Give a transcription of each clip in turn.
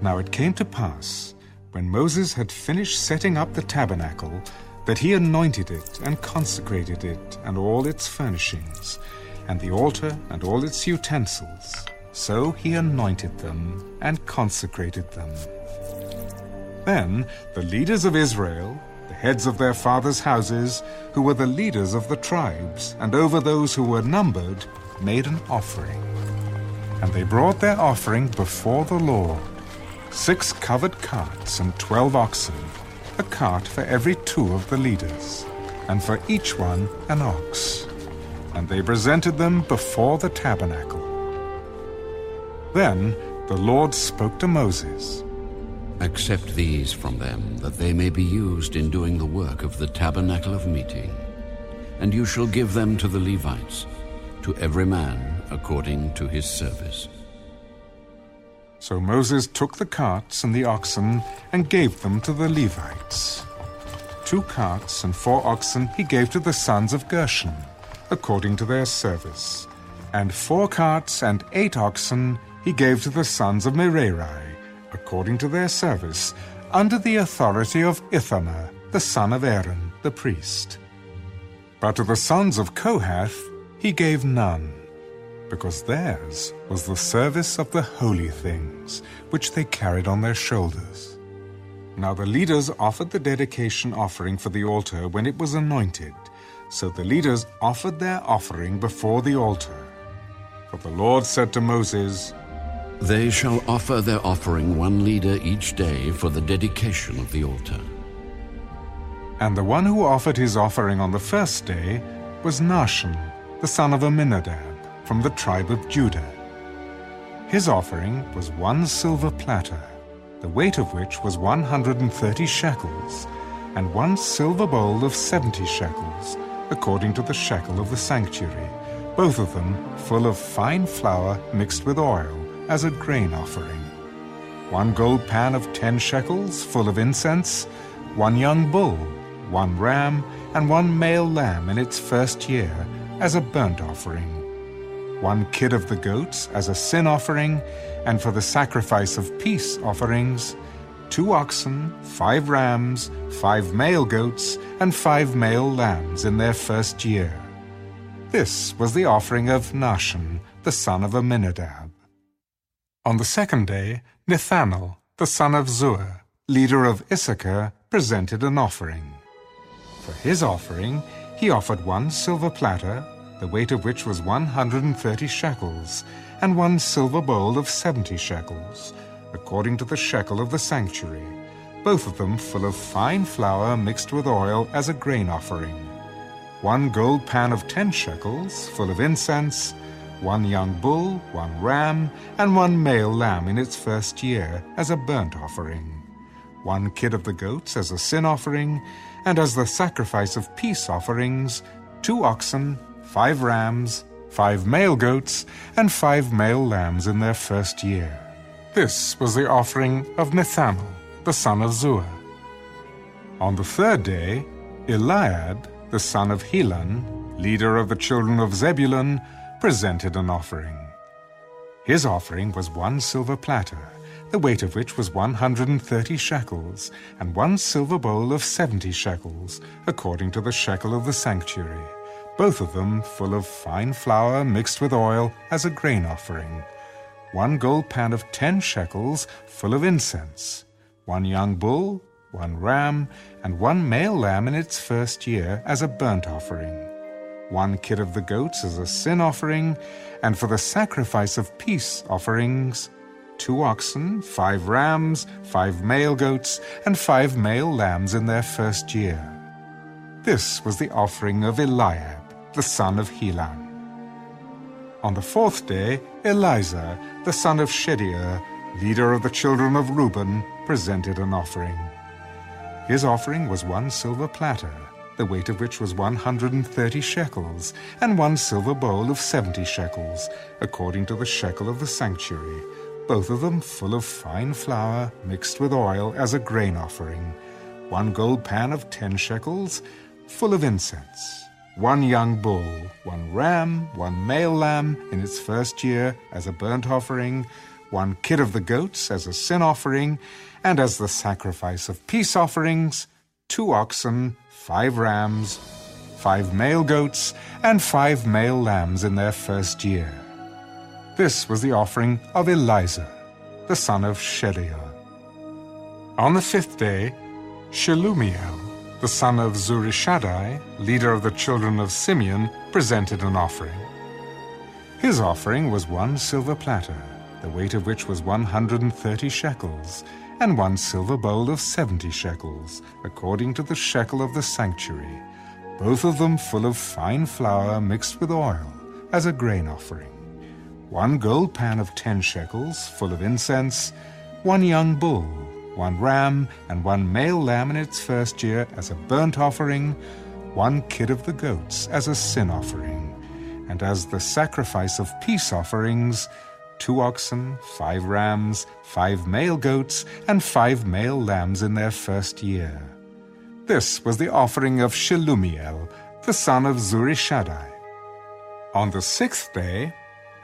Now it came to pass, when Moses had finished setting up the tabernacle, that he anointed it and consecrated it and all its furnishings, and the altar and all its utensils. So he anointed them and consecrated them. Then the leaders of Israel, the heads of their fathers' houses, who were the leaders of the tribes, and over those who were numbered, made an offering. And they brought their offering before the Lord, 6 covered carts and 12 oxen, a cart for every 2 of the leaders, and for each one an ox. And they presented them before the tabernacle. Then the Lord spoke to Moses, "Accept these from them, that they may be used in doing the work of the tabernacle of meeting. And you shall give them to the Levites, to every man according to his service." So Moses took the carts and the oxen and gave them to the Levites. 2 carts and 4 oxen he gave to the sons of Gershon, according to their service. And 4 carts and 8 oxen he gave to the sons of Merari, according to their service, under the authority of Ithamar, the son of Aaron, the priest. But to the sons of Kohath he gave none, because theirs was the service of the holy things, which they carried on their shoulders. Now the leaders offered the dedication offering for the altar when it was anointed. So the leaders offered their offering before the altar. For the Lord said to Moses, "They shall offer their offering, 1 leader each day, for the dedication of the altar." And the one who offered his offering on the first day was Nahshon, the son of Amminadab, from the tribe of Judah. His offering was 1 silver platter, the weight of which was 130 shekels, and 1 silver bowl of 70 shekels, according to the shekel of the sanctuary, both of them full of fine flour mixed with oil, as a grain offering, 1 gold pan of 10 shekels full of incense, 1 young bull, 1 ram, and 1 male lamb in its first year, as a burnt offering, 1 kid of the goats as a sin offering, and for the sacrifice of peace offerings, 2 oxen, 5 rams, 5 male goats, and 5 male lambs in their first year. This was the offering of Nahshon, the son of Amminadab. On the second day, Nethanel, the son of Zuar, leader of Issachar, presented an offering. For his offering, he offered 1 silver platter, the weight of which was 130 shekels, and 1 silver bowl of 70 shekels, according to the shekel of the sanctuary, both of them full of fine flour mixed with oil as a grain offering, 1 gold pan of 10 shekels full of incense, 1 young bull, 1 ram, and 1 male lamb in its first year as a burnt offering, 1 kid of the goats as a sin offering, and as the sacrifice of peace offerings, 2 oxen, 5 rams, 5 male goats, and 5 male lambs in their first year. This was the offering of Nethanel, the son of Zuar. On the third day, Eliab, the son of Helon, leader of the children of Zebulun, presented an offering. His offering was 1 silver platter, the weight of which was 130 shekels, and 1 silver bowl of 70 shekels, according to the shekel of the sanctuary, both of them full of fine flour mixed with oil as a grain offering, 1 gold pan of 10 shekels full of incense, 1 young bull, 1 ram, and 1 male lamb in its first year as a burnt offering, 1 kid of the goats as a sin offering, and for the sacrifice of peace offerings, 2 oxen, 5 rams, 5 male goats, and 5 male lambs in their first year. This was the offering of Eliab, the son of Helon. On the fourth day, Elizur, the son of Shedeur, leader of the children of Reuben, presented an offering. His offering was 1 silver platter, the weight of which was 130 shekels, and 1 silver bowl of 70 shekels, according to the shekel of the sanctuary, both of them full of fine flour mixed with oil as a grain offering, 1 gold pan of 10 shekels, full of incense, 1 young bull, 1 ram, 1 male lamb in its first year as a burnt offering, one kid of the goats as a sin offering, and as the sacrifice of peace offerings, 2 oxen, 5 rams, 5 male goats, and 5 male lambs in their first year. This was the offering of Elizur, the son of Shedeur. On the 5th day, Shelumiel, the son of Zurishaddai, leader of the children of Simeon, presented an offering. His offering was 1 silver platter, the weight of which was 130 shekels, and 1 silver bowl of 70 shekels, according to the shekel of the sanctuary, both of them full of fine flour mixed with oil, as a grain offering, 1 gold pan of 10 shekels, full of incense, 1 young bull, 1 ram, and 1 male lamb in its first year as a burnt offering, 1 kid of the goats as a sin offering, and as the sacrifice of peace offerings, 2 oxen, 5 rams, 5 male goats, and 5 male lambs in their first year. This was the offering of Shelumiel, the son of Zurishaddai. On the 6th day,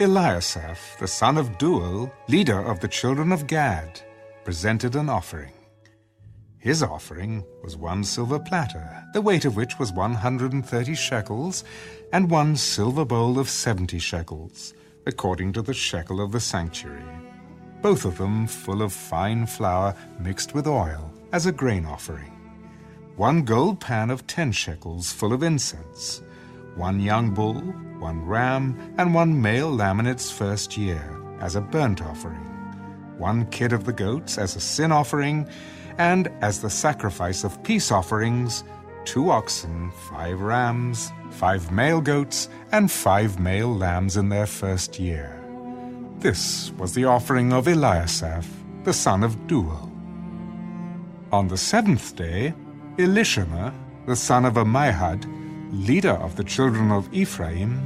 Eliasaph, the son of Duel, leader of the children of Gad, presented an offering. His offering was 1 silver platter, the weight of which was 130 shekels, and 1 silver bowl of 70 shekels, according to the shekel of the sanctuary, both of them full of fine flour mixed with oil, as a grain offering, 1 gold pan of 10 shekels, full of incense, 1 young bull, 1 ram, and 1 male lamb in its first year, as a burnt offering, 1 kid of the goats as a sin offering, and as the sacrifice of peace offerings, 2 oxen, 5 rams, 5 male goats, and 5 male lambs in their first year. This was the offering of Eliasaph, the son of Duel. On the 7th day, Elishamah, the son of Amihad, leader of the children of Ephraim,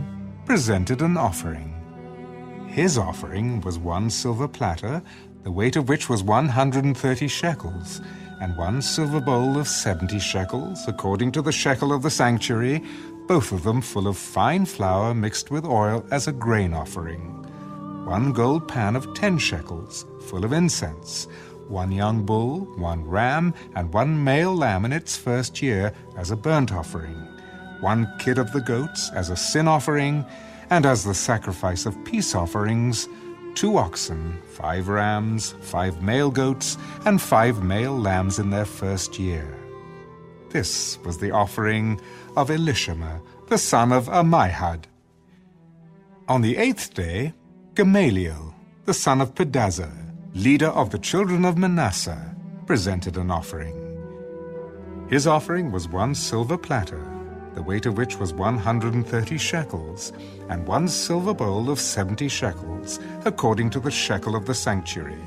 presented an offering. His offering was 1 silver platter, the weight of which was 130 shekels, and 1 silver bowl of 70 shekels, according to the shekel of the sanctuary, both of them full of fine flour mixed with oil as a grain offering, 1 gold pan of 10 shekels, full of incense, 1 young bull, 1 ram, and 1 male lamb in its first year as a burnt offering, 1 kid of the goats as a sin offering, and as the sacrifice of peace offerings, 2 oxen, 5 rams, 5 male goats, and 5 male lambs in their first year. This was the offering of Elishamah, the son of Amihad. On the 8th day, Gamaliel, the son of Pedazur, leader of the children of Manasseh, presented an offering. His offering was 1 silver platter, the weight of which was 130 shekels, and 1 silver bowl of 70 shekels, according to the shekel of the sanctuary,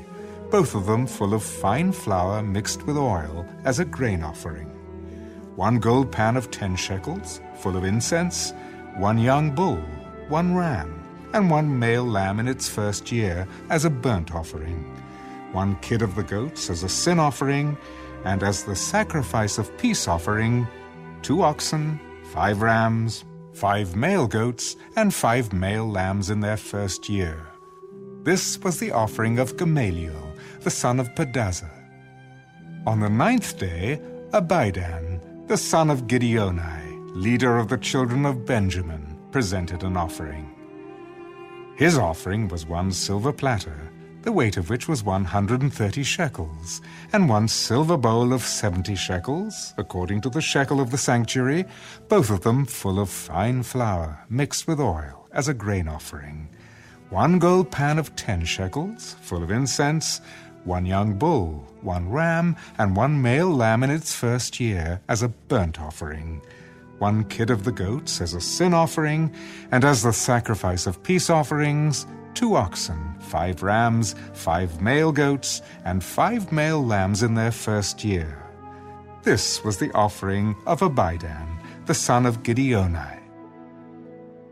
both of them full of fine flour mixed with oil as a grain offering, 1 gold pan of 10 shekels, full of incense, 1 young bull, 1 ram, and 1 male lamb in its first year as a burnt offering, 1 kid of the goats as a sin offering, and as the sacrifice of peace offering, 2 oxen, 5 rams, 5 male goats, and 5 male lambs in their first year. This was the offering of Gamaliel, the son of Pedazur. On the 9th day, Abidan, the son of Gideoni, leader of the children of Benjamin, presented an offering. His offering was 1 silver platter, the weight of which was 130 shekels, and 1 silver bowl of 70 shekels, according to the shekel of the sanctuary, both of them full of fine flour mixed with oil as a grain offering, 1 gold pan of 10 shekels, full of incense, 1 young bull, 1 ram, and 1 male lamb in its first year as a burnt offering, 1 kid of the goats as a sin offering, and as the sacrifice of peace offerings, 2 oxen, 5 rams, 5 male goats, and 5 male lambs in their first year. This was the offering of Abidan, the son of Gideoni.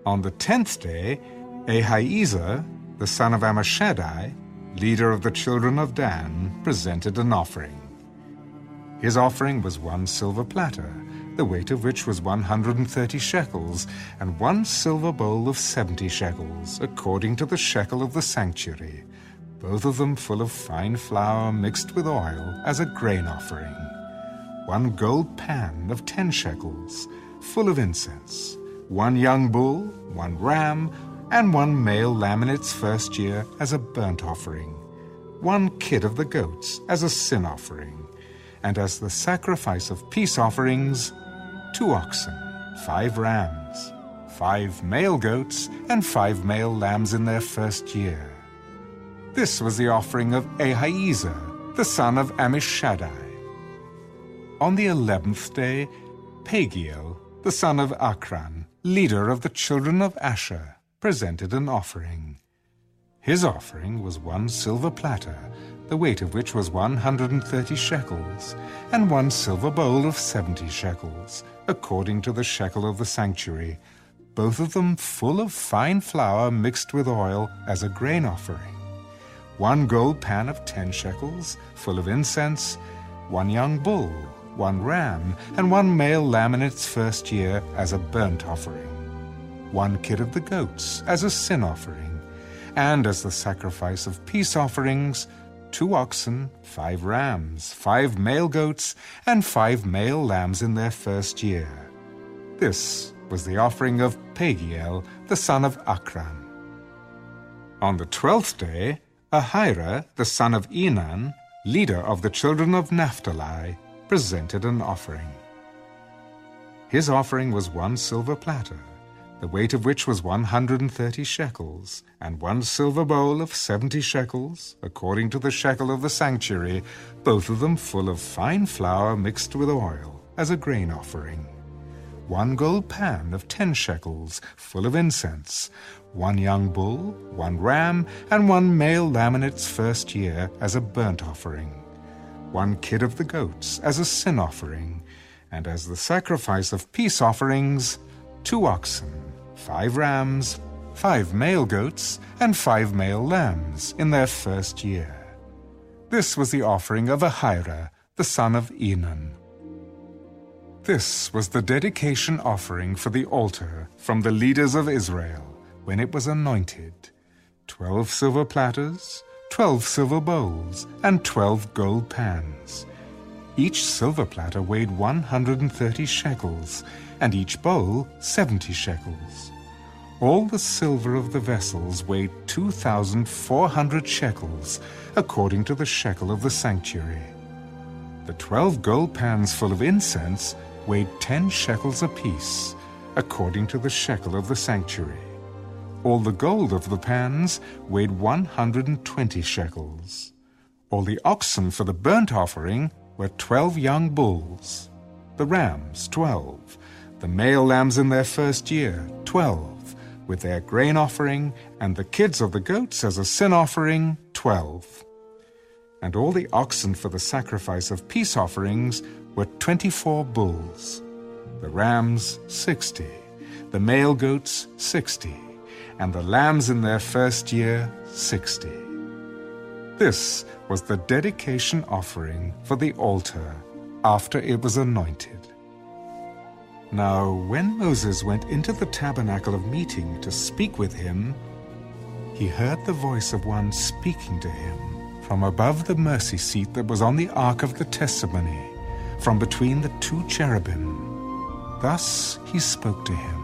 On the 10th day, Ahiezer, the son of Ammishaddai, leader of the children of Dan, presented an offering. His offering was 1 silver platter, the weight of which was 130 shekels, and 1 silver bowl of 70 shekels, according to the shekel of the sanctuary, both of them full of fine flour mixed with oil as a grain offering, 1 gold pan of 10 shekels, full of incense, 1 young bull, 1 ram, and 1 male lamb in its first year as a burnt offering, 1 kid of the goats as a sin offering, and as the sacrifice of peace offerings, 2 oxen, 5 rams, 5 male goats, and 5 male lambs in their first year. This was the offering of Ahiezer, the son of Ammishaddai. On the 11th day, Pagiel, the son of Achran, leader of the children of Asher, presented an offering. His offering was 1 silver platter, the weight of which was 130 shekels, and 1 silver bowl of 70 shekels, according to the shekel of the sanctuary, both of them full of fine flour mixed with oil as a grain offering, 1 gold pan of 10 shekels, full of incense, 1 young bull, 1 ram, and 1 male lamb in its first year as a burnt offering, 1 kid of the goats as a sin offering, and as the sacrifice of peace offerings, 2 oxen, 5 rams, 5 male goats, and 5 male lambs in their first year. This was the offering of Pagiel, the son of Achran. On the 12th day, Ahirah, the son of Enan, leader of the children of Naphtali, presented an offering. His offering was 1 silver platter, the weight of which was 130 shekels, and 1 silver bowl of 70 shekels, according to the shekel of the sanctuary, both of them full of fine flour mixed with oil, as a grain offering, 1 gold pan of 10 shekels, full of incense, 1 young bull, 1 ram, and 1 male lamb in its first year as a burnt offering, 1 kid of the goats as a sin offering, and as the sacrifice of peace offerings, 2 oxen, 5 rams, 5 male goats, and 5 male lambs in their first year. This was the offering of Ahirah, the son of Enan. This was the dedication offering for the altar from the leaders of Israel when it was anointed, 12 silver platters, 12 silver bowls, and 12 gold pans. Each silver platter weighed 130 shekels, and each bowl 70 shekels. All the silver of the vessels weighed 2,400 shekels, according to the shekel of the sanctuary. The 12 gold pans full of incense weighed 10 shekels apiece, according to the shekel of the sanctuary. All the gold of the pans weighed 120 shekels. All the oxen for the burnt offering were 12 young bulls, the rams 12, the male lambs in their first year 12, with their grain offering, and the kids of the goats as a sin offering 12. And all the oxen for the sacrifice of peace offerings were 24 bulls, the rams 60, the male goats 60, and the lambs in their first year 60. This was the dedication offering for the altar after it was anointed. Now when Moses went into the tabernacle of meeting to speak with him, he heard the voice of one speaking to him from above the mercy seat that was on the ark of the testimony, from between the 2 cherubim. Thus he spoke to him.